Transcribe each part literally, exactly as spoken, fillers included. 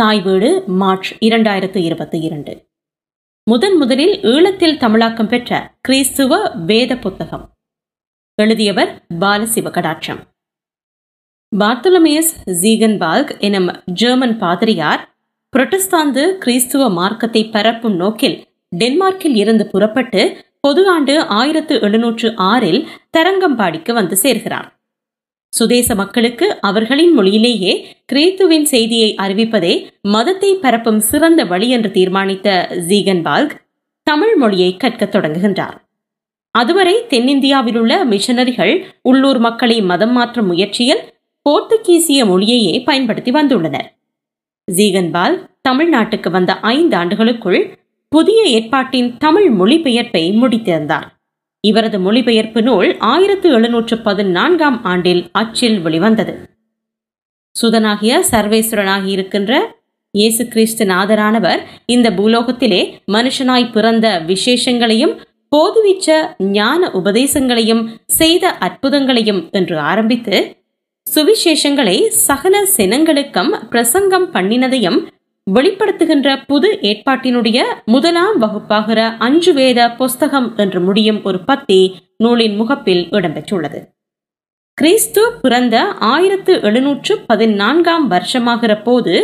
தாய் வீடு மார்ச் இரண்டாயிரத்து இருபத்தி இரண்டு. முதன் முதலில் ஈழத்தில் தமிழாக்கம் பெற்ற கிறிஸ்துவ வேத புத்தகம். எழுதியவர் பாலசிவகாட்சம். பார்த்தலமேஸ் ஜீகன்பார்க் எனும் ஜெர்மன் பாதிரியார் புரொட்டஸ்தாந்து கிறிஸ்துவ மார்க்கத்தை பரப்பும் நோக்கில் டென்மார்க்கில் இருந்து புறப்பட்டு பொது ஆண்டு ஆயிரத்து எழுநூற்று ஆறில் தரங்கம்பாடிக்கு வந்து சேர்கிறார். சுதேச மக்களுக்கு அவர்களின் மொழியிலேயே கிறிஸ்துவின் செய்தியை அறிவிப்பதே மதத்தை பரப்பும் சிறந்த வழி என்று தீர்மானித்த ஜீகன்பார்க் தமிழ் மொழியை கற்கத் தொடங்குகின்றார். அதுவரை தென்னிந்தியாவில் உள்ள மிஷனரிகள் உள்ளூர் மக்களை மதம் மாற்றும் முயற்சியில் போர்த்துகீசிய மொழியையே பயன்படுத்தி வந்துள்ளனர். ஜீகன்பார்க் தமிழ்நாட்டுக்கு வந்த ஐந்து ஆண்டுகளுக்குள் புதிய ஏற்பாட்டின் தமிழ் மொழிபெயர்ப்பை முடித்திருந்தார். இவரது மொழிபெயர்ப்பு நூல் ஆயிரத்து எழுநூற்று பதினான்காம் ஆண்டில் அச்சில் வெளிவந்தது. சுதனாகிய சர்வேஸ்வரனாகி இருக்கின்ற இயேசு கிறிஸ்து நாதரானவர் இந்த பூலோகத்திலே மனுஷனாய் பிறந்த விசேஷங்களையும் போதுவிச்ச ஞான உபதேசங்களையும் செய்த அற்புதங்களையும் என்று ஆரம்பித்து சுவிசேஷங்களை சகல சினங்களுக்கும் பிரசங்கம் பண்ணினதையும் வெளிப்படுத்துகின்ற புது ஏற்பாட்டினுடைய முதலாம் வகுப்பாகிற அஞ்சு வேத புஸ்தகம் என்று முடியும் ஒரு பத்தி நூலின் முகப்பில் இடம்பெற்றுள்ளது. கிறிஸ்து பிறந்த ஆயிரத்து எழுநூற்று பதினான்காம் வருஷமாகிற போது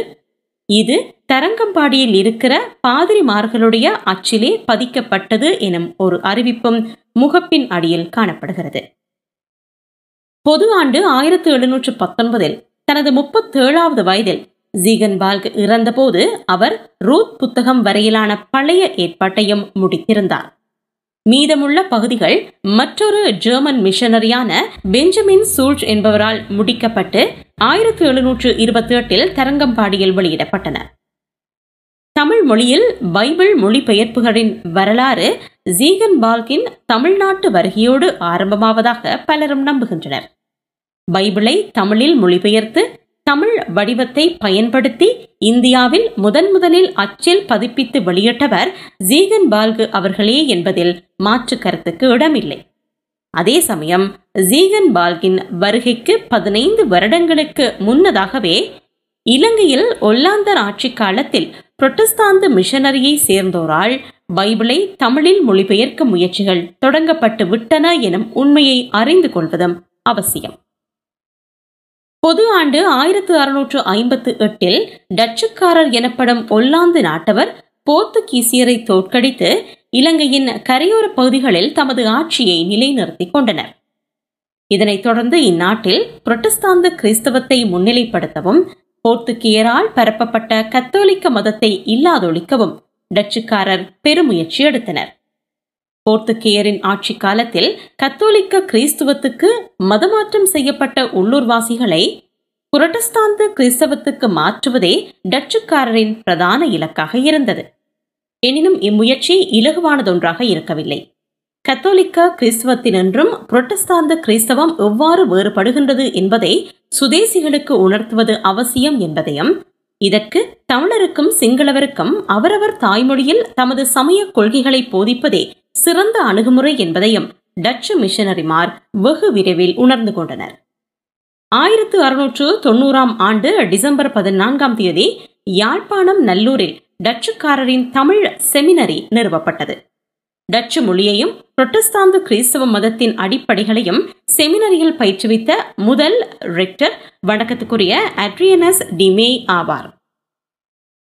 இது தரங்கம்பாடியில் இருக்கிற பாதிரிமார்களுடைய அச்சிலே பதிக்கப்பட்டது எனும் ஒரு அறிவிப்பும் முகப்பின் அடியில் காணப்படுகிறது. பொது ஆண்டு ஆயிரத்து எழுநூற்று பத்தொன்பதில் தனது முப்பத்தேழாவது வயதில் ஜீகன்பார்க் இறந்தபோது அவர் ரூத் புத்தகம் வரையிலான பழைய ஏற்பாட்டையும் முடித்திருந்தார். மீதமுள்ள பகுதிகள் மற்றொரு ஜெர்மன் மிஷனரியான பெஞ்சமின் சூல்ட் என்பவரால் முடிக்கப்பட்டு ஆயிரத்தி எழுநூற்று இருபத்தி எட்டில் தரங்கம்பாடியில் வெளியிடப்பட்டன. தமிழ் மொழியில் பைபிள் மொழிபெயர்ப்புகளின் வரலாறு ஜீகன்பார்க்கின் தமிழ்நாட்டு வருகையோடு ஆரம்பமாவதாக பலரும் நம்புகின்றனர். பைபிளை தமிழில் மொழிபெயர்த்து தமிழ் வடிவத்தை பயன்படுத்தி இந்தியாவில் முதன் முதலில் அச்சில் பதிப்பித்து வெளியிட்டவர் ஜீகன்பார்க் அவர்களே என்பதில் மாற்று கருத்துக்கு இடமில்லை. அதே சமயம் ஜீகன்பார்க்கின் வருகைக்கு பதினைந்து வருடங்களுக்கு முன்னதாகவே இலங்கையில் ஒல்லாந்தர் ஆட்சி காலத்தில் புரொட்டஸ்தாந்து மிஷனரியை சேர்ந்தோரால் பைபிளை தமிழில் மொழிபெயர்க்கும் முயற்சிகள் தொடங்கப்பட்டு விட்டன எனும் உண்மையை அறிந்து கொள்வதும் அவசியம். பொது ஆண்டு ஆயிரத்து அறுநூற்று ஐம்பத்து எட்டில் டச்சுக்காரர் எனப்படும் ஒல்லாந்து நாட்டவர் போர்த்துகீசியரை தோற்கடித்து இலங்கையின் கரையோர பகுதிகளில் தமது ஆட்சியை நிலைநிறுத்திக் கொண்டனர். இதனைத் தொடர்ந்து இந்நாட்டில் புரொட்டஸ்தாந்து கிறிஸ்தவத்தை முன்னிலைப்படுத்தவும் போர்த்துகீயரால் பரப்பப்பட்ட கத்தோலிக்க மதத்தை இல்லாதொழிக்கவும் டச்சுக்காரர் பெருமுயற்சி எடுத்தனர். போர்த்துகேயரின் ஆட்சி காலத்தில் கத்தோலிக்க கிறிஸ்துவத்துக்கு மதமாற்றம் செய்யப்பட்ட உள்ளூர்வாசிகளை புரட்டஸ்தாந்து கிறிஸ்தவத்துக்கு மாற்றுவதே டச்சுக்காரரின் பிரதான இலக்காக இருந்தது. எனினும் இம்முயற்சி இலகுவானதொன்றாக இருக்கவில்லை. கத்தோலிக்க கிறிஸ்தவத்தினின்றும் புரட்டஸ்தாந்து கிறிஸ்தவம் எவ்வாறு வேறுபடுகின்றது என்பதை சுதேசிகளுக்கு உணர்த்துவது அவசியம் என்பதையும் இதற்கு தமிழருக்கும் சிங்களவருக்கும் அவரவர் தாய்மொழியில் தமது சமய கொள்கைகளை போதிப்பதே சிறந்த அணுகுமுறை என்பதையும் டச்சு மிஷனரிமார் வெகு விரைவில் உணர்ந்து கொண்டனர். ஆயிரத்து அறுநூற்று தொன்னூறாம் ஆண்டு டிசம்பர் பதினான்காம் தேதி யாழ்ப்பாணம் நல்லூரில் டச்சுக்காரரின் தமிழ் செமினரி நிறுவப்பட்டது. டச்சு மொழியையும் புரொட்டஸ்தாந்து கிறிஸ்தவ மதத்தின் அடிப்படைகளையும் செமினரியில் பயிற்றுவித்த முதல் ரெக்டர் வணக்கத்துக்குரிய அட்ரியானஸ் டி மே ஆவார்.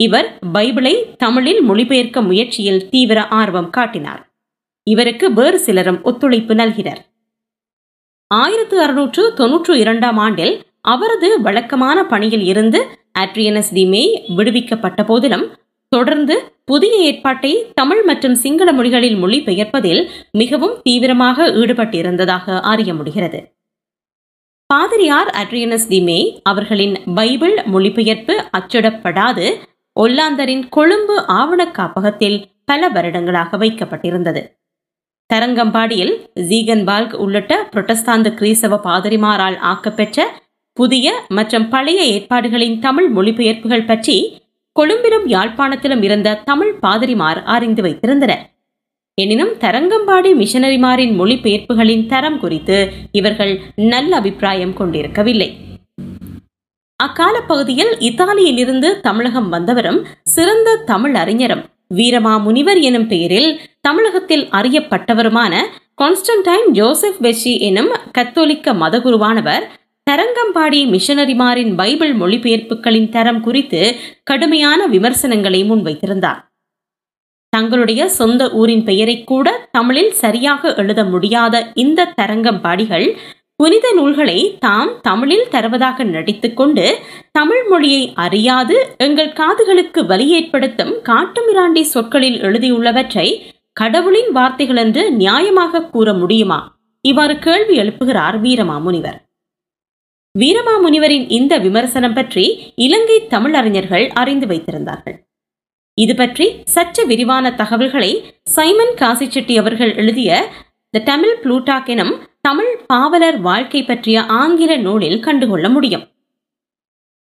இவர் பைபிளை தமிழில் மொழிபெயர்க்க முயற்சியில் தீவிர ஆர்வம் காட்டினார். இவருக்கு வேறு சிலரும் ஒத்துழைப்பு நல்கிறார். ஆயிரத்து அறுநூற்று தொன்னூற்று இரண்டாம் ஆண்டில் அவரது வழக்கமான பணியில் இருந்து அட்ரியனஸ் டி மே விடுவிக்கப்பட்ட போதிலும் தொடர்ந்து புதிய ஏற்பாட்டை தமிழ் மற்றும் சிங்கள மொழிகளில் மொழிபெயர்ப்பதில் மிகவும் தீவிரமாக ஈடுபட்டிருந்ததாக அறிய முடிகிறது. பாதிரியார் அட்ரியனஸ் டி மே அவர்களின் பைபிள் மொழிபெயர்ப்பு அச்சிடப்படாது ஒல்லாந்தரின் கொழும்பு ஆவண காப்பகத்தில் பல வருடங்களாக வைக்கப்பட்டிருந்தது. தரங்கம்பாடியில் ஜீகன்பார்க் உள்ளிட்ட புரொட்டஸ்தாந்து கிறிஸ்தவ பாதிரிமாரால் ஆக்கப்பெற்ற புதிய மற்றும் பழைய ஏற்பாடுகளின் தமிழ் மொழிபெயர்ப்புகள் பற்றி கொழும்பிலும் யாழ்ப்பாணத்திலும் இருந்த தமிழ் பாதிரிமார் அறிந்து வைத்திருந்தனர். எனினும் தரங்கம்பாடி மிஷனரிமாரின் மொழிபெயர்ப்புகளின் தரம் குறித்து இவர்கள் நல்ல அபிப்பிராயம் கொண்டிருக்கவில்லை. அக்கால பகுதியில் இத்தாலியிலிருந்து தமிழகம் வந்தவரும் சிறந்த தமிழ் அறிஞரும் வீரமா முனிவர் எனும் பெயரில் தமிழகத்தில் அறியப்பட்டவருமான கான்ஸ்டன்டைன் ஜோசப் பெஷி எனும் கத்தோலிக்க மதகுருவானவர் தரங்கம்பாடி மிஷனரிமாரின் பைபிள் மொழிபெயர்ப்புகளின் தரம் குறித்து கடுமையான விமர்சனங்களை முன்வைத்திருந்தார். தங்களுடைய சொந்த ஊரின் பெயரை கூட தமிழில் சரியாக எழுத முடியாத இந்த தரங்கம்பாடிகள் புனித நூல்களை தாம் தமிழில் தருவதாக நடித்துக்கொண்டு தமிழ் மொழியை அறியாது எங்கள் காதுகளுக்கு வலி ஏற்படுத்தும் காட்டுமிராண்டி சொற்களில் எழுதியுள்ளவற்றை கடவுளின் வார்த்தைகள் என்று நியாயமாக கூற முடியுமா? இவ்வாறு கேள்வி எழுப்புகிறார் வீரமா முனிவர். வீரமா முனிவரின் இந்த விமர்சனம் பற்றி இலங்கை தமிழறிஞர்கள் அறிந்து வைத்திருந்தார்கள். இது பற்றி சற்று விரிவான தகவல்களை சைமன் காசிச்செட்டி அவர்கள் எழுதிய தி தமிழ் புளூட்டாக் எனும் தமிழ் பாவலர் வாழ்க்கை பற்றிய ஆங்கில நூலில் கண்டுகொள்ள முடியும்.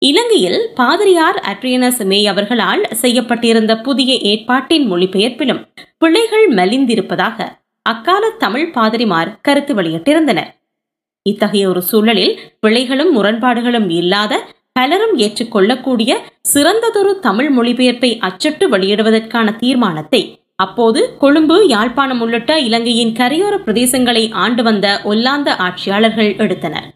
இலங்கையில் பாதிரியார் அட்ரியானஸ் டி மே அவர்களால் செய்யப்பட்டிருந்த புதிய ஏற்பாட்டின் மொழிபெயர்ப்பிலும் பிழைகள் மலிந்திருப்பதாக அக்கால தமிழ் பாதிரிமார் கருத்து வெளியிட்டிருந்தனர். இத்தகைய ஒரு சூழலில் பிழைகளும் முரண்பாடுகளும் இல்லாத பலரும் ஏற்றுக்கொள்ளக்கூடிய சிறந்ததொரு தமிழ் மொழிபெயர்ப்பை அச்சிட்டு வெளியிடுவதற்கான தீர்மானத்தை அப்போது கொழும்பு, யாழ்ப்பாணம் உள்ளிட்ட இலங்கையின் கரையோர பிரதேசங்களை ஆண்டு வந்த ஒல்லாந்த ஆட்சியாளர்கள் எடுத்தனர்.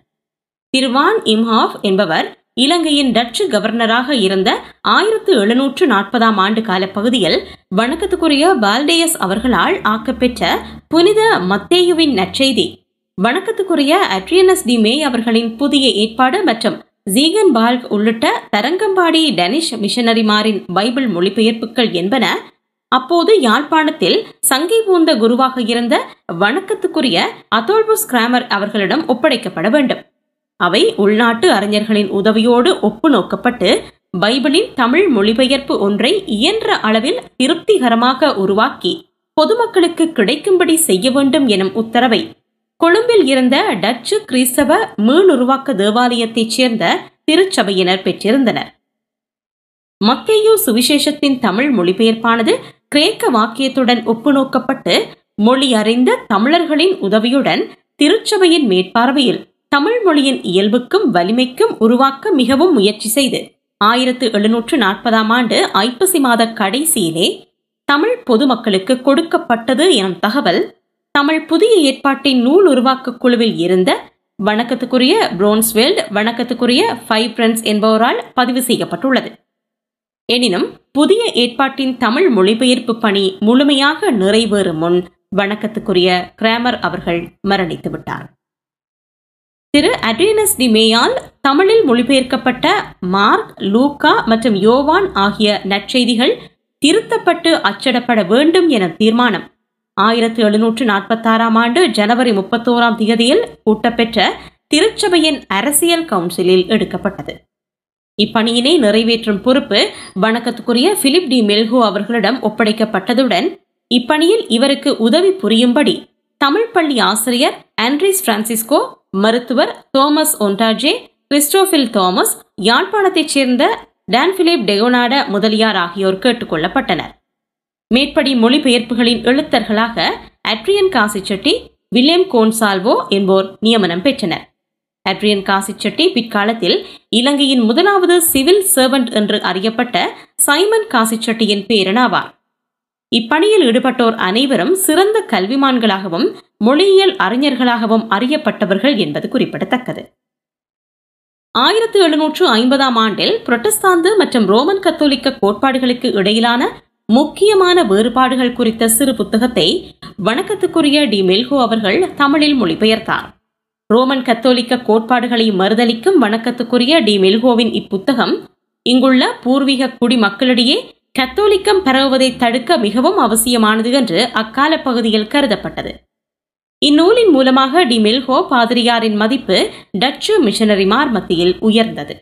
திருவான் இம்ஹாப் என்பவர் இலங்கையின் டச்சு கவர்னராக இருந்த ஆயிரத்து எழுநூற்று நாற்பதாம் ஆண்டு கால பகுதியில் வணக்கத்துக்குரிய பால்டேயஸ் அவர்களால் ஆக்கப்பெற்ற புனித மத்தேயுவின் நற்செய்தி, வணக்கத்துக்குரிய அட்ரியானஸ் டி மே அவர்களின் புதிய ஏற்பாடு மற்றும் ஜீகன்பார்க் உள்ளிட்ட தரங்கம்பாடி டனிஷ் மிஷனரிமாரின் பைபிள் மொழிபெயர்ப்புகள் என்பன அப்போது யாழ்ப்பாணத்தில் சங்கை பூந்த குருவாக இருந்த வணக்கத்துக்குரிய அடோல்ஃபஸ் கிராமர் அவர்களிடம் ஒப்படைக்கப்பட வேண்டும். அவை உள்நாட்டு அறிஞர்களின் உதவியோடு ஒப்பு நோக்கப்பட்டு பைபிளின் தமிழ் மொழிபெயர்ப்பு ஒன்றை இயன்ற அளவில் திருப்திகரமாக உருவாக்கி பொதுமக்களுக்கு கிடைக்கும்படி செய்ய வேண்டும் எனும் உத்தரவை கொழும்பில் இருந்த டச்சு கிறிஸ்தவ மீளுருவாக்க தேவாலயத்தைச் சேர்ந்த திருச்சபையினர் பெற்றிருந்தனர். மத்தேயு சுவிசேஷத்தின் தமிழ் மொழிபெயர்ப்பானது கிரேக்க வாக்கியத்துடன் ஒப்புநோக்கப்பட்டு மொழி அறிந்த தமிழர்களின் உதவியுடன் திருச்சபையின் மேற்பார்வையில் தமிழ் மொழியின் இயல்புக்கும் வலிமைக்கும் உருவாக்க மிகவும் முயற்சி செய்து ஆயிரத்து எழுநூற்று நாற்பதாம் ஆண்டு ஐப்பசி மாத கடைசியிலே தமிழ் பொதுமக்களுக்கு கொடுக்கப்பட்டது எனும் தகவல் தமிழ் புதிய ஏற்பாட்டின் நூல் உருவாக்க குழுவில் இருந்த வணக்கத்துக்குரிய பிரான்ஸ்வெல்ட், வணக்கத்துக்குரிய ஃபைவ் பிரன்ஸ் என்பவரால் பதிவு செய்யப்பட்டுள்ளது. எனினும் புதிய ஏற்பாட்டின் தமிழ் மொழிபெயர்ப்பு பணி முழுமையாக நிறைவேறும் முன் வணக்கத்துக்குரிய கிராமர் அவர்கள் மரணித்துவிட்டார். திரு அட்ரியானஸ் டி மேயால் தமிழில் மொழிபெயர்க்கப்பட்ட மார்க், லூக்கா மற்றும் யோவான் ஆகிய நற்செய்திகள் திருத்தப்பட்டு அச்சிடப்பட வேண்டும் என தீர்மானம் ஆயிரத்தி எழுநூற்று நாற்பத்தாறாம் ஆண்டு ஜனவரி முப்பத்தோராம் தேதியில் கூட்டப்பெற்ற திருச்சபையின் அரசியல் கவுன்சிலில் எடுக்கப்பட்டது. இப்பணியினை நிறைவேற்றும் பொறுப்பு வணக்கத்துக்குரிய பிலிப் டி மெல்ஹோ அவர்களிடம் ஒப்படைக்கப்பட்டதுடன் இப்பணியில் இவருக்கு உதவி புரியும்படி தமிழ் பள்ளி ஆசிரியர் ஆண்ட்ரீஸ் பிரான்சிஸ்கோ, மருத்துவர் தோமஸ் ஒன்டாஜே, கிறிஸ்டோபில் தோமஸ், யாழ்ப்பாணத்தைச் சேர்ந்த டான்பிலிப் டெயோனாட முதலியார் ஆகியோர் கேட்டுக்கொள்ளப்பட்டனர். மேற்படி மொழிபெயர்ப்புகளின் எழுத்தர்களாக அட்ரியன் காசிச்செட்டி, வில்லியம் கோன்சால்வோ என்போர் நியமனம் பெற்றனர். அட்ரியன் காசிச்செட்டி பிற்காலத்தில் இலங்கையின் முதலாவது சிவில் சர்வன்ட் என்று அறியப்பட்ட சைமன் காசிச்செட்டியின் பேரனாவார். இப்பணியில் ஈடுபட்டோர் அனைவரும் சிறந்த கல்விமான்களாகவும் மொழியியல் அறிஞர்களாகவும் அறியப்பட்டவர்கள் என்பது குறிப்பிடத்தக்கது. ஆயிரத்தி எழுநூற்று ஐம்பதாம் ஆண்டில் புரட்டஸ்தாந்து மற்றும் ரோமன் கத்தோலிக்க கோட்பாடுகளுக்கு இடையிலான முக்கியமான வேறுபாடுகள் குறித்த சிறு புத்தகத்தை வணக்கத்துக்குரிய டி மெல்ஹோ அவர்கள் தமிழில் மொழிபெயர்த்தார். ரோமன் கத்தோலிக்க கோட்பாடுகளை மறுதளிக்கும் வணக்கத்துக்குரிய டி மெல்ஹோவின் இப்புத்தகம் இங்குள்ள பூர்வீக குடிமக்களிடையே கத்தோலிக்கம் பரவுவதை தடுக்க மிகவும் அவசியமானது என்று அக்கால பகுதியில் கருதப்பட்டது. இந்நூலின் மூலமாக டி மெல்ஹோ பாதிரியாரின் மதிப்பு டச்சு மிஷனரிமார் மத்தியில் உயர்ந்தது.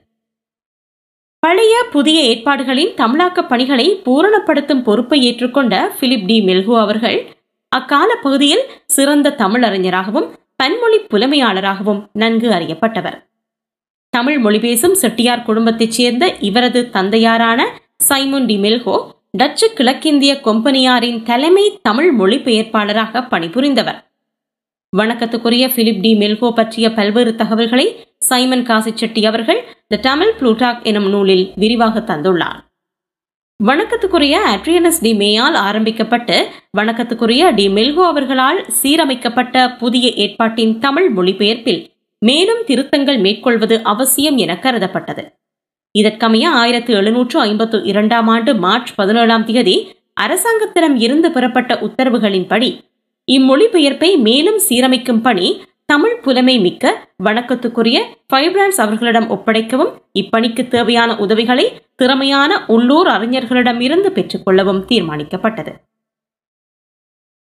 பழைய புதிய ஏற்பாடுகளின் தமிழாக்க பணிகளை பூரணப்படுத்தும் பொறுப்பை ஏற்றுக்கொண்ட பிலிப் டி மெல்ஹோ அவர்கள் அக்கால பகுதியில் சிறந்த தமிழறிஞராகவும் பன்மொழி புலமையாளராகவும் நன்கு அறியப்பட்டவர். தமிழ் மொழி பேசும் செட்டியார் குடும்பத்தைச் சேர்ந்த இவரது தந்தையாரான சைமன் டி மெல்ஹோ டச்சு கிழக்கிந்திய கொம்பனியாரின் தலைமை தமிழ் மொழிபெயர்ப்பாளராக பணிபுரிந்தவர். வணக்கத்துக்குரிய பிலிப் டி மெல்ஹோ பற்றிய பல்வேறு தகவல்களை சைமன் காசிச்செட்டி அவர்கள் தி தமிழ் புளூட்டாக் எனும் நூலில் விரிவாக தந்துள்ளார். வணக்கத்துக்குரிய அட்ரியானஸ் டி மேயால் ஆரம்பிக்கப்பட்டு வணக்கத்துக்குரிய டி மெல்ஹோ அவர்களால் சீரமைக்கப்பட்ட புதிய ஏற்பாட்டின் தமிழ் மொழிபெயர்ப்பில் மேலும் திருத்தங்கள் மேற்கொள்வது அவசியம் என கருதப்பட்டது. இதற்கமைய ஆயிரத்தி எழுநூற்று ஐம்பத்தி இரண்டாம் ஆண்டு மார்ச் பதினேழாம் தேதி அரசாங்கத்திடம் இருந்து பெறப்பட்ட உத்தரவுகளின்படி இம்மொழிபெயர்ப்பை மேலும் சீரமைக்கும் பணி தமிழ் புலமை மிக்க வணக்கத்துக்குரிய ஃபைவ் பிரன்ஸ் அவர்களிடம் ஒப்படைக்கவும், இப்பணிக்கு தேவையான உதவிகளை திறமையான உள்ளூர் அறிஞர்களிடம் இருந்து பெற்றுக்கொள்ளவும் தீர்மானிக்கப்பட்டது.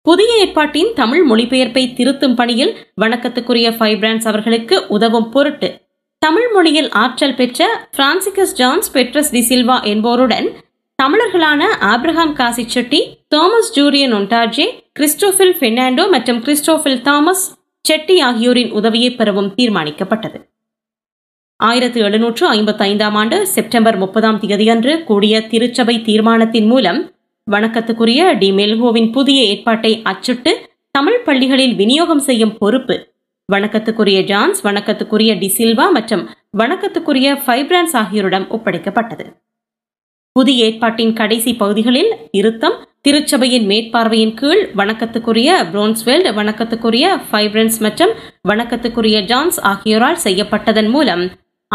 புதிய ஏற்பாட்டின் தமிழ் மொழிபெயர்ப்பை திருத்தும் பணியில் வணக்கத்துக்குரிய ஃபைவ் பிரன்ஸ் அவர்களுக்கு உதவும் பொருட்டு தமிழ் மொழியில் ஆற்றல் பெற்ற பிரான்சிக் ஜான்ஸ், பெட்ரஸ் டிசில்வா என்போருடன் தமிழர்களான Abraham Kasi Chetty, Thomas Jurian Ondaatje, Christoffel Fernando மற்றும் கிறிஸ்டோபில் தாமஸ் செட்டி ஆகியோரின் உதவியை பெறவும் தீர்மானிக்கப்பட்டது. ஆயிரத்தி எழுநூற்று ஐம்பத்தி ஐந்தாம் ஆண்டு செப்டம்பர் முப்பதாம் தேதியன்று கூடிய திருச்சபை தீர்மானத்தின் மூலம் வணக்கத்துக்குரிய டி மெல்ஹோவின் புதிய ஏற்பாட்டை அச்சிட்டு தமிழ் பள்ளிகளில் விநியோகம் செய்யும் பொறுப்பு வணக்கத்துக்குரிய ஜான்ஸ், வணக்கத்துக்குரிய டிசில்வா மற்றும் வணக்கத்துக்குரிய ஃபைவ் பிரன்ஸ் ஆகியோரிடம் ஒப்படைக்கப்பட்டது. புதிய ஏற்பாட்டின் கடைசி பகுதிகளில் இருத்தம் திருச்சபையின் மேற்பார்வையின் கீழ் வணக்கத்துக்குரிய பிரான்ஸ்வெல்ட், வணக்கத்துக்குரிய ஃபைவ் பிரன்ஸ் மற்றும் வணக்கத்துக்குரிய ஜான்ஸ் ஆகியோரால் செய்யப்பட்டதன் மூலம்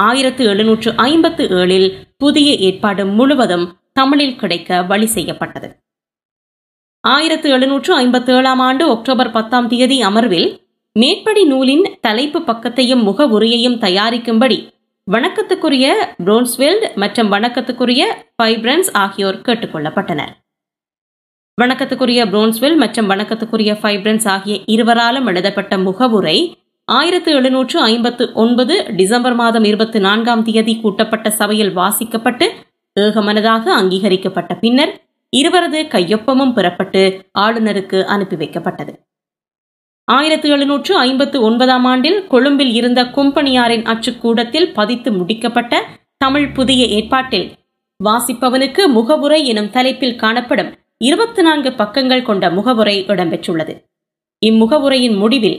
ஆயிரத்து எழுநூற்று ஐம்பத்து ஏழில் புதிய ஏற்பாடு முழுவதும் தமிழில் கிடைக்க வழி செய்யப்பட்டது. ஆயிரத்து எழுநூற்று ஐம்பத்தி ஏழாம் ஆண்டு அக்டோபர் பத்தாம் தேதி அமர்வில் மேற்படி நூலின் தலைப்பு பக்கத்தையும் முகவுரையையும் தயாரிக்கும்படி வணக்கத்துக்குரிய பிரான்ஸ்வெல்ட் மற்றும் வணக்கத்துக்குரிய ஃபைவ் பிரன்ஸ் ஆகியோர் கேட்டுக்கொள்ளப்பட்டனர். வணக்கத்துக்குரிய பிரான்ஸ்வெல்ட் மற்றும் வணக்கத்துக்குரிய ஃபைவ் பிரன்ஸ் ஆகிய இருவராலும் எழுதப்பட்ட முகவுரை ஆயிரத்து எழுநூற்று ஐம்பத்து ஒன்பது டிசம்பர் மாதம் இருபத்தி நான்காம் தேதி கூட்டப்பட்ட சபையில் வாசிக்கப்பட்டு ஏகமனதாக அங்கீகரிக்கப்பட்ட பின்னர் இருவரது கையொப்பமும் பெறப்பட்டு ஆளுநருக்கு அனுப்பி வைக்கப்பட்டது. ஆயிரத்தி எழுநூற்று ஐம்பத்து ஒன்பதாம் ஆண்டில் கொழும்பில் இருந்த கொம்பனியாரின் அச்சுக்கூடத்தில் பதித்து முடிக்கப்பட்ட தமிழ் புதிய ஏற்பாட்டில் வாசிப்பவனுக்கு முகவுரை எனும் தலைப்பில் காணப்படும் இருபத்தி நான்கு பக்கங்கள் கொண்ட முகவுரை இடம்பெற்றுள்ளது. இம்முகவுரையின் முடிவில்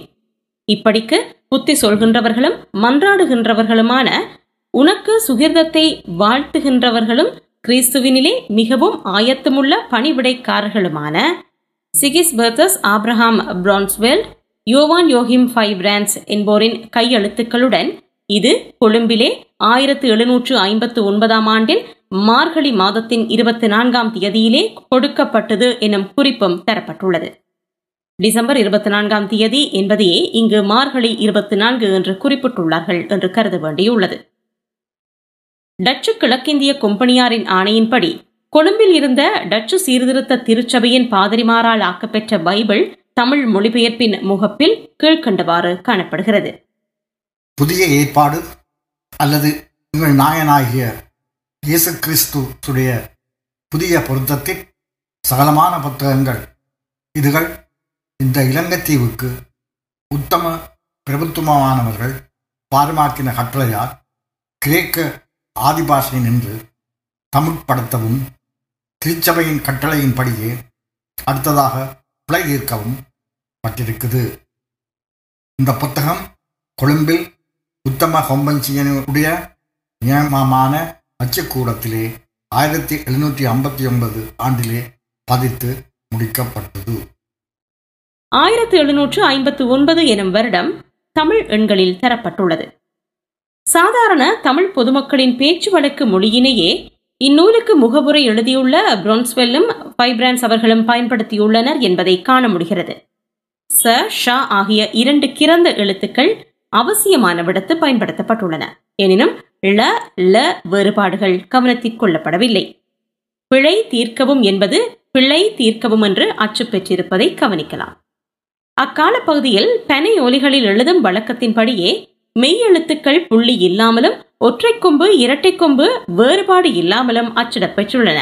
இப்படிக்கு புத்தி சொல்கின்றவர்களும் மன்றாடுகின்றவர்களுமான உனக்கு சுகிர்தத்தை வாழ்த்துகின்றவர்களும் கிறிஸ்துவினிலே மிகவும் ஆயத்தமுள்ள பணிவிடைக்காரர்களுமான சிகிஸ்பர்தஸ் ஆப்ரஹாம் பிரான்ஸ்வெல்ட், யோவான் யோகிம் ஃபைவ் பிரான்ஸ் என்போரின் கையெழுத்துக்களுடன் இது கொழும்பிலே ஆயிரத்து எழுநூற்று ஐம்பத்து ஒன்பதாம் ஆண்டில் மார்கழி மாதத்தின் இருபத்தி நான்காம் தேதியிலே கொடுக்கப்பட்டது எனும் குறிப்பும் தரப்பட்டுள்ளது. டிசம்பர் இருபத்தி நான்காம் தேதி என்பதையே இங்கு மார்கழி இருபத்தி நான்கு என்று குறிப்பிட்டுள்ளார்கள் என்று கருத வேண்டியுள்ளது. டச்சு கிழக்கிந்திய கொம்பனியாரின் ஆணையின்படி கொழும்பில் இருந்த டச்சு சீர்திருத்த திருச்சபையின் பாதிரிமாரால் ஆக்கப்பெற்ற பைபிள் தமிழ் மொழிபெயர்ப்பின் முகப்பில் கீழ்கண்டவாறு காணப்படுகிறது. புதிய ஏற்பாடு அல்லது எங்கள் நாயனாகிய இயேசு கிறிஸ்துடைய புதிய பொருத்தத்தில் சகலமான புத்தகங்கள் இதுகள் இந்த இலங்கைத்தீவுக்கு உத்தம பிரபுத்துவமானவர்கள் பாரமாக்கின கட்டளையால் கிரேக்க ஆதிபாஷை நின்று தமிழ்படுத்தவும் திருச்சபையின் கட்டளையின்படியே அடுத்ததாக பிழை தீர்க்கவும் பட்டிருக்குது. இந்த புத்தகம் கொழும்பில் உத்தம கொம்பன்சியனுடைய நியமமான அச்சுக்கூடத்திலே ஆயிரத்தி எழுநூற்றி ஐம்பத்தி ஒன்பது ஆண்டிலே பதித்து முடிக்கப்பட்டது. ஆயிரத்தி எழுநூற்று ஐம்பத்தி ஒன்பது எனும் வருடம் தமிழ் எண்களில் தரப்பட்டுள்ளது. சாதாரண தமிழ் பொதுமக்களின் பேச்சு வழக்கு மொழியினையே இந்நூலுக்கு முகவுரை எழுதியுள்ள பிரான்ஸ்வெல்லும் ஃபைவ் பிரன்ஸ் அவர்களும் பயன்படுத்தியுள்ளனர் என்பதை காண முடிகிறது. ச, ஷ ஆகிய இரண்டு கிரந்த எழுத்துக்கள் அவசியமான விடத்து பயன்படுத்தப்பட்டுள்ளன. எனினும் ல, ல வேறுபாடுகள் கவனத்தில் கொள்ளப்படவில்லை. பிழை தீர்க்கவும் என்பது பிழை தீர்க்கவும் என்று அச்சு பெற்றிருப்பதை கவனிக்கலாம். அக்கால பகுதியில் பனை ஒலிகளில் எழுதும் வழக்கத்தின்படியே மெய் எழுத்துக்கள் புள்ளி இல்லாமலும் ஒற்றை கொம்பு இரட்டை கொம்பு வேறுபாடு இல்லாமலும் அச்சிடப்பெற்றுள்ளன.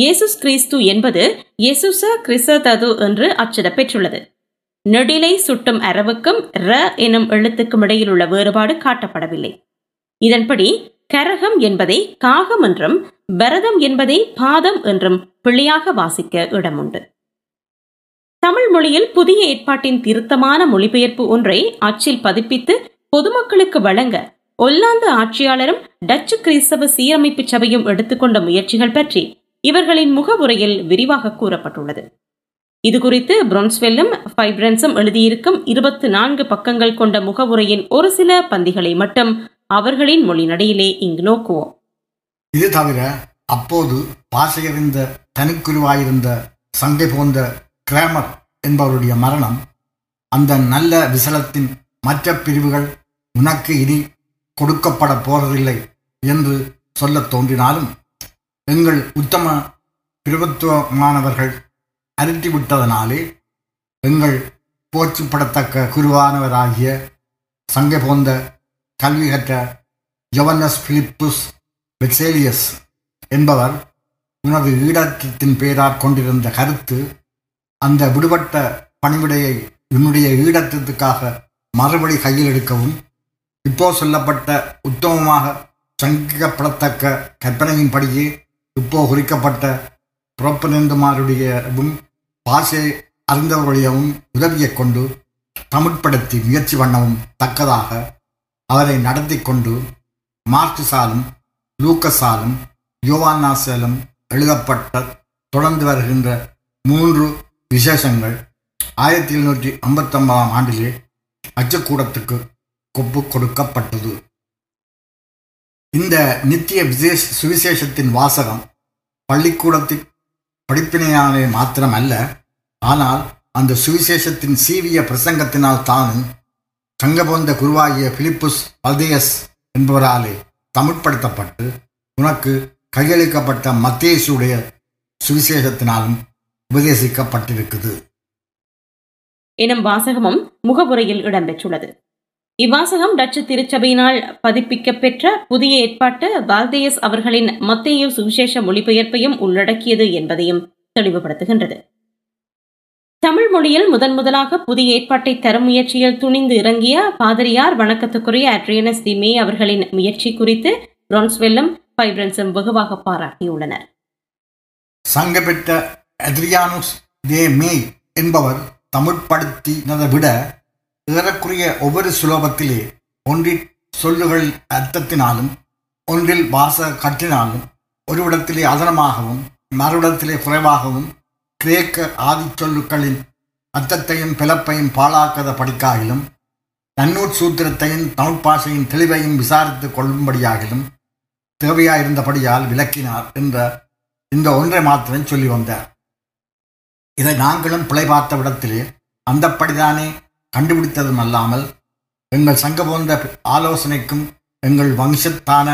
இயேசுஸ் கிறிஸ்து என்பது இயேசுச கிறிஸ்தது என்று அச்சிடப்பெற்றுள்ளது. நெடிலை சுட்டும் அரவுக்கும் ர எனும் எழுத்துக்கும் இடையில் உள்ள வேறுபாடு காட்டப்படவில்லை. இதன்படி கரகம் என்பதை காகம் என்றும் பரதம் என்பதை பாதம் என்றும் பிள்ளையாக வாசிக்க இடமுண்டு. தமிழ் மொழியில் புதிய ஏற்பாட்டின் திருத்தமான மொழிபெயர்ப்பு ஒன்றை அச்சில் பதிப்பித்து பொதுமக்களுக்கு வழங்க ஒல்லாந்து ஆட்சியாளரும் டச்சு கிறிஸ்தவ சீரமைப்பு சபையும் எடுத்துக்கொண்ட முயற்சிகள் பற்றி இவர்களின் முகவுரையில் விரிவாக கூறப்பட்டுள்ளது. இது குறித்து பிரான்ஸ்வெல்டும் ஃபைவ் பிரன்ஸும் எழுதியிருக்கும் இருபத்தி நான்கு பக்கங்கள் கொண்ட முகவுரையின் ஒரு சில பந்திகளை மட்டும் அவர்களின் மொழி நடையிலே இங்கு நோக்குவோம். இது தவிர அப்போது பாசையறிந்த தனிக்குழுவாயிருந்த சங்கை போன்ற கிராமர் என்பவருடைய மரணம் அந்த நல்ல விசலத்தின் மற்ற பிரிவுகள் உனக்கு இனி கொடுக்கப்பட போறதில்லை என்று சொல்ல தோன்றினாலும் எங்கள் உத்தம பிரபுத்துவமானவர்கள் அருட்டிவிட்டதனாலே எங்கள் போற்றுப்படத்தக்க குருவானவராகிய சங்கை போந்த கல்வி கற்ற ஜோவன்னஸ் பிலிப்புஸ் வெக்சேலியஸ் என்பவர் உனது ஈடாற்றத்தின் பேரார் கொண்டிருந்த கருத்து அந்த விடுபட்ட பணிவிடையை என்னுடைய ஈடற்றத்துக்காக மறுபடி கையில் எடுக்கவும் இப்போ சொல்லப்பட்ட உத்தமமாக சங்கிக்கப்படத்தக்க கற்பனையின்படியே இப்போ குறிக்கப்பட்ட புறப்பனந்துமாருடையவும் பாசை அறிந்தவர்களுடையவும் உதவியை கொண்டு தமிழ்படுத்தி முயற்சி பண்ணவும் தக்கதாக அவரை நடத்தி கொண்டு மார்க்சாலும் லூக்கஸாலும் யோவானாசாலும் எழுதப்பட்ட தொடர்ந்து வருகின்ற மூன்று விசேஷங்கள் ஆயிரத்தி எழுநூற்றி ஐம்பத்தி ஒன்பதாம் ஆண்டிலே அச்சக்கூடத்துக்கு கொப்பு கொடுக்கப்பட்டது. இந்த நித்திய விசேஷ சுவிசேஷத்தின் வாசகம் பள்ளிக்கூடத்தின் படிப்பினையாலே மாத்திரமல்ல, ஆனால் அந்த சுவிசேஷத்தின் சீவிய பிரசங்கத்தினால் தானும் சங்கபோந்த குருவாகிய பிலிப்புஸ் பல்தேயஸ் என்பவராலே தமிழ்படுத்தப்பட்டு உனக்கு கையளிக்கப்பட்ட மத்தேயுடைய சுவிசேஷத்தினாலும் உபதேசிக்கப்பட்டிருக்குது எனும் வாசகமும் முகவுரையில் இடம்பெற்றுள்ளது. இவ்வாசகம் டச்சு திருச்சபையினால் பதிப்பிக்கப்பெற்ற புதிய ஏற்பாட்டு பால்தேயஸ் அவர்களின் மத்தேயு சுவிசேஷ மொழிபெயர்ப்பையும் உள்ளடக்கியது என்பதையும் தெளிவுபடுத்துகின்றது. தமிழ் மொழியில் முதன் முதலாக புதிய ஏற்பாட்டை தரும் முயற்சியில் துணிந்து இறங்கிய பாதிரியார் வணக்கத்துக்குரிய அட்ரியானஸ் டி மே அவர்களின் முயற்சி குறித்து பிரான்ஸ்வெல்லும் ஃபைவ் பிரன்ஸும் வெகுவாக பாராட்டியுள்ளனர். சங்க பெற்ற அட்ரியானஸ் டி மே என்பவர் தமிழ்படுத்தினதை விட ஏறக்குரிய ஒவ்வொரு சுலோபத்திலே ஒன்றில் சொல்லுகள் அர்த்தத்தினாலும் ஒன்றில் வாச கட்டினாலும் ஒருவிடத்திலே அதனமாகவும் மறுவிடத்திலே குறைவாகவும் கிரேக்க ஆதிச்சொல்லுக்களின் அர்த்தத்தையும் பிளப்பையும் பாழாக்காத படிக்காகிலும் நன்னூற் சூத்திரத்தையும் தமிழ்பாசையின் தெளிவையும் விசாரித்து கொள்ளும்படியாகிலும் தேவையாயிருந்தபடியால் விளக்கினார் என்ற இந்த ஒன்றை மாத்திரம் சொல்லி வந்தார். இதை நாங்களும் பிழை பார்த்த விடத்திலே அந்தப்படிதானே கண்டுபிடித்ததும் அல்லாமல் எங்கள் சங்க போன்ற ஆலோசனைக்கும் எங்கள் வம்சத்தான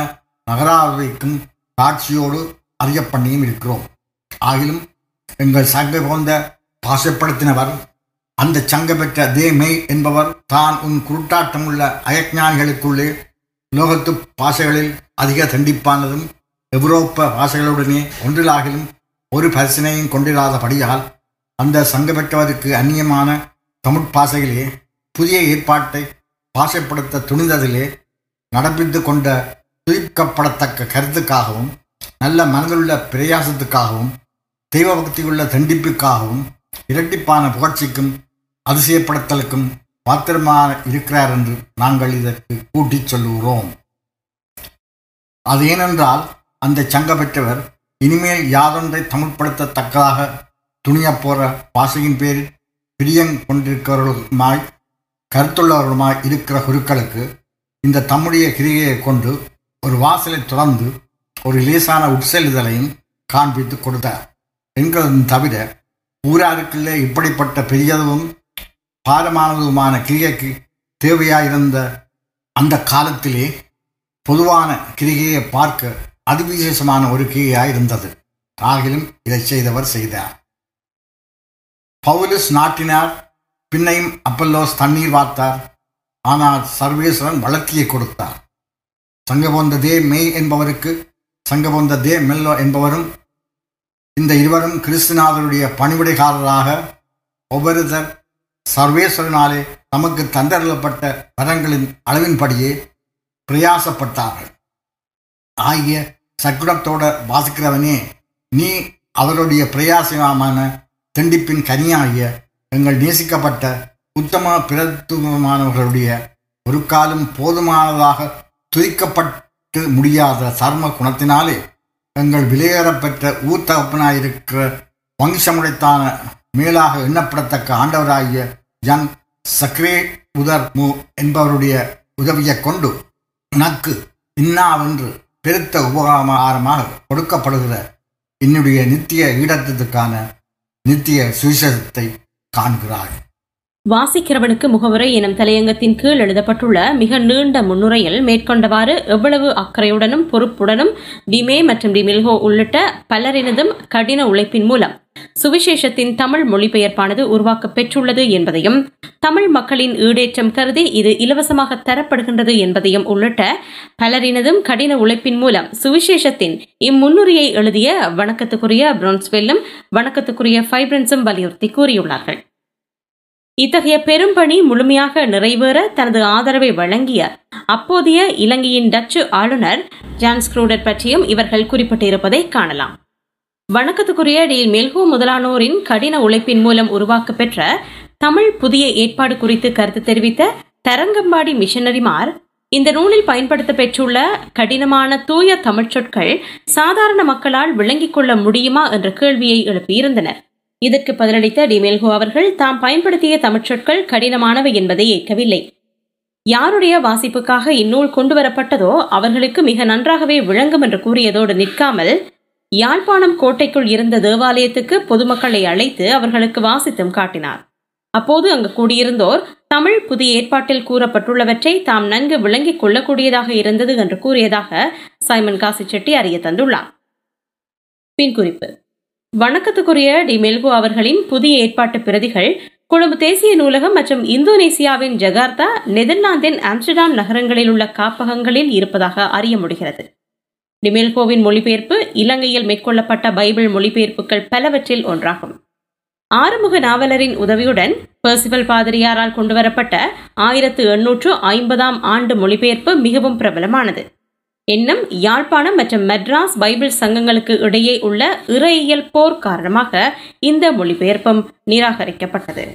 நகராவைக்கும் காட்சியோடு அறிய பண்ணியும் இருக்கிறோம். ஆகிலும் எங்கள் சங்க போந்த பாசப்படுத்தினவர் அந்த சங்க பெற்ற தே மெய் என்பவர் தான் உன் குருட்டாட்டமுள்ள அயக்ஞானிகளுக்குள்ளே உலோகத்து பாசைகளில் அதிக தண்டிப்பானதும் ஐரோப்ப பாசைகளுடனே ஒன்றிலாகிலும் ஒரு பரிசனையும் கொண்டிராதபடியால் அந்த சங்க பெற்றவருக்கு அந்நியமான தமிழ் பாசையிலே புதிய ஏற்பாட்டை பாசைப்படுத்த துணிந்ததிலே நடப்பித்து கொண்ட துயிக்கப்படத்தக்க கருத்துக்காகவும் நல்ல மனதிலுள்ள பிரயாசத்துக்காகவும் தெய்வ பக்தியுள்ள தண்டிப்புக்காகவும் இரட்டிப்பான புகழ்ச்சிக்கும் அதிசயப்படுத்தலுக்கும் பாத்திரமாக இருக்கிறார் என்று நாங்கள் இதற்கு கூட்டி சொல்லுகிறோம். அது ஏனென்றால் அந்த சங்க பெற்றவர் இனிமேல் யாதொன்றை தமிழ்படுத்தத்தக்கதாக துணியப் போற பாசையின் பேரில் பிரியம் கொண்டிருக்கிறவர்களுமாய் கருத்துள்ளவர்களுமாய் இருக்கிற குருக்களுக்கு இந்த தம்முடைய கிரியையை கொண்டு ஒரு வாசலை தொடர்ந்து ஒரு லேசான உட்செல்லுதலையும் காண்பித்து கொடுத்தார் என்கிறதும் தவிர ஊராருக்குள்ளே இப்படிப்பட்ட பெரியதும் பாரமானதுமான கிரியைக்கு தேவையாயிருந்த அந்த காலத்திலே பொதுவான கிரியையை பார்க்க அதிவிசேஷமான ஒரு கிரியையாயிருந்தது. ஆகிலும் இதை செய்தவர் செய்தார். பவுலஸ் நாட்டினார், பின்னையும் அப்பல்லோஸ் தண்ணீர் வார்த்தார், ஆனால் சர்வேஸ்வரன் வளர்த்தியை கொடுத்தார். சங்கபோந்த தே மெய் என்பவருக்கு சங்கபோந்த தே மெல்ஹோ என்பவரும் இந்த இருவரும் கிறிஸ்துநாதருடைய பணிவிடைக்காரராக ஒவ்வொருத்தர் சர்வேஸ்வரனாலே தமக்கு தந்தரப்பட்ட வரங்களின் அளவின்படியே பிரயாசப்பட்டார்கள். ஆகிய சக்குடத்தோட வாசிக்கிறவனே, நீ அவருடைய பிரயாசமான திண்டிப்பின் கனியாகிய எங்கள் நேசிக்கப்பட்ட உத்தம பிரத்துவமானவர்களுடைய ஒரு காலம் போதுமானதாக துரிக்கப்பட்டு முடியாத சர்ம குணத்தினாலே எங்கள் விலையேறப்பெற்ற ஊர்த்தகப்பனாயிருக்கிற வங்கிசமுடைத்தான மேலாக எண்ணப்படத்தக்க ஆண்டவராகிய ஜன் சக்ரே உதர் மு என்பவருடைய உதவியை கொண்டு எனக்கு இன்னாவென்று பெருத்த உபகாரமாக கொடுக்கப்படுகிற என்னுடைய நித்திய ஈடத்துக்கான நித்திய சுவிசேஷத்தை காண்கிறார். வாசிக்கிறவனுக்கு முகவுரை எனும் தலையங்கத்தின் கீழ் எழுதப்பட்டுள்ள மிக நீண்ட முன்னுரையில் மேற்கொண்டவாறு எவ்வளவு அக்கறையுடனும் பொறுப்புடனும் டிமே மற்றும் டிமெல்ஹோ உள்ளிட்ட பலரினதும் கடின உழைப்பின் மூலம் சுவிசேஷத்தின் தமிழ் மொழிபெயர்ப்பானது உருவாக்க பெற்றுள்ளது என்பதையும், தமிழ் மக்களின் ஈடேற்றம் கருதி இது இலவசமாக தரப்படுகின்றது என்பதையும் உள்ளிட்ட பலரினதும் கடின உழைப்பின் மூலம் சுவிசேஷத்தின் இம்முன்னுரையை எழுதிய வணக்கத்துக்குரிய பிரான்ஸ்வெல்டும் வணக்கத்துக்குரிய ஃபைவ் பிரன்ஸும் வலியுறுத்தி கூறியுள்ளார்கள். இத்தகைய பெரும்பணி முழுமையாக நிறைவேற தனது ஆதரவை வழங்கிய அப்போதைய இலங்கையின் டச்சு ஆளுநர் ஜான்ஸ் க்ரூடட் பற்றியும் இவர்கள் குறிப்பிட்டிருப்பதை காணலாம். வணக்கத்துக்குரிய டி மெல்ஹோ முதலானோரின் கடின உழைப்பின் மூலம் உருவாக்க பெற்ற தமிழ் புதிய ஏற்பாடு குறித்து கருத்து தெரிவித்த தரங்கம்பாடி மிஷனரிமார், இந்த நூலில் பயன்படுத்த பெற்றுள்ள கடினமான தூய தமிழ் சொற்கள் சாதாரண மக்களால் விளங்கிக் கொள்ள முடியுமா என்ற கேள்வியை எழுப்பியிருந்தனர். இதற்கு பதிலளித்த டி மெல்ஹோ அவர்கள், தாம் பயன்படுத்திய தமிழ்ச்சொற்கள் கடினமானவை என்பதை ஏற்கவில்லை. யாருடைய வாசிப்புக்காக இந்நூல் கொண்டுவரப்பட்டதோ அவர்களுக்கு மிக நன்றாகவே விளங்கும் என்று கூறியதோடு நிற்காமல், யாழ்ப்பாணம் கோட்டைக்குள் இருந்த தேவாலயத்துக்கு பொதுமக்களை அழைத்து அவர்களுக்கு வாசித்தும் காட்டினார். அப்போது அங்கு கூடியிருந்தோர் தமிழ் புதிய ஏற்பாட்டில் கூறப்பட்டுள்ளவற்றை தாம் நன்கு விளங்கிக் கொள்ளக்கூடியதாக இருந்தது என்று கூறியதாக சைமன் காசிச்செட்டி அறிய தந்துள்ளார். பின் குறிப்பு: வணக்கத்துக்குரிய டி மெல்ஹோ அவர்களின் புதிய ஏற்பாட்டு பிரதிகள் கொழும்பு தேசிய நூலகம் மற்றும் இந்தோனேசியாவின் ஜகார்த்தா, நெதர்லாந்தின் ஆம்ஸ்டர்டாம் நகரங்களில் உள்ள காப்பகங்களில் இருப்பதாக அறிய முடிகிறது. டி மெல்ஹோவின் மொழிபெயர்ப்பு இலங்கையில் மேற்கொள்ளப்பட்ட பைபிள் மொழிபெயர்ப்புகள் பலவற்றில் ஒன்றாகும். ஆறுமுக நாவலரின் உதவியுடன் பர்சிபல் பாதிரியாரால் கொண்டுவரப்பட்ட ஆயிரத்து எண்ணூற்று ஐம்பதாம் ஆண்டு மொழிபெயர்ப்பு மிகவும் பிரபலமானது. இன்னும் யாழ்ப்பாணம் மற்றும் மெட்ராஸ் பைபிள் சங்கங்களுக்கு இடையே உள்ள இறையியல் போர் காரணமாக இந்த மொழிபெயர்ப்பும் நிராகரிக்கப்பட்டது.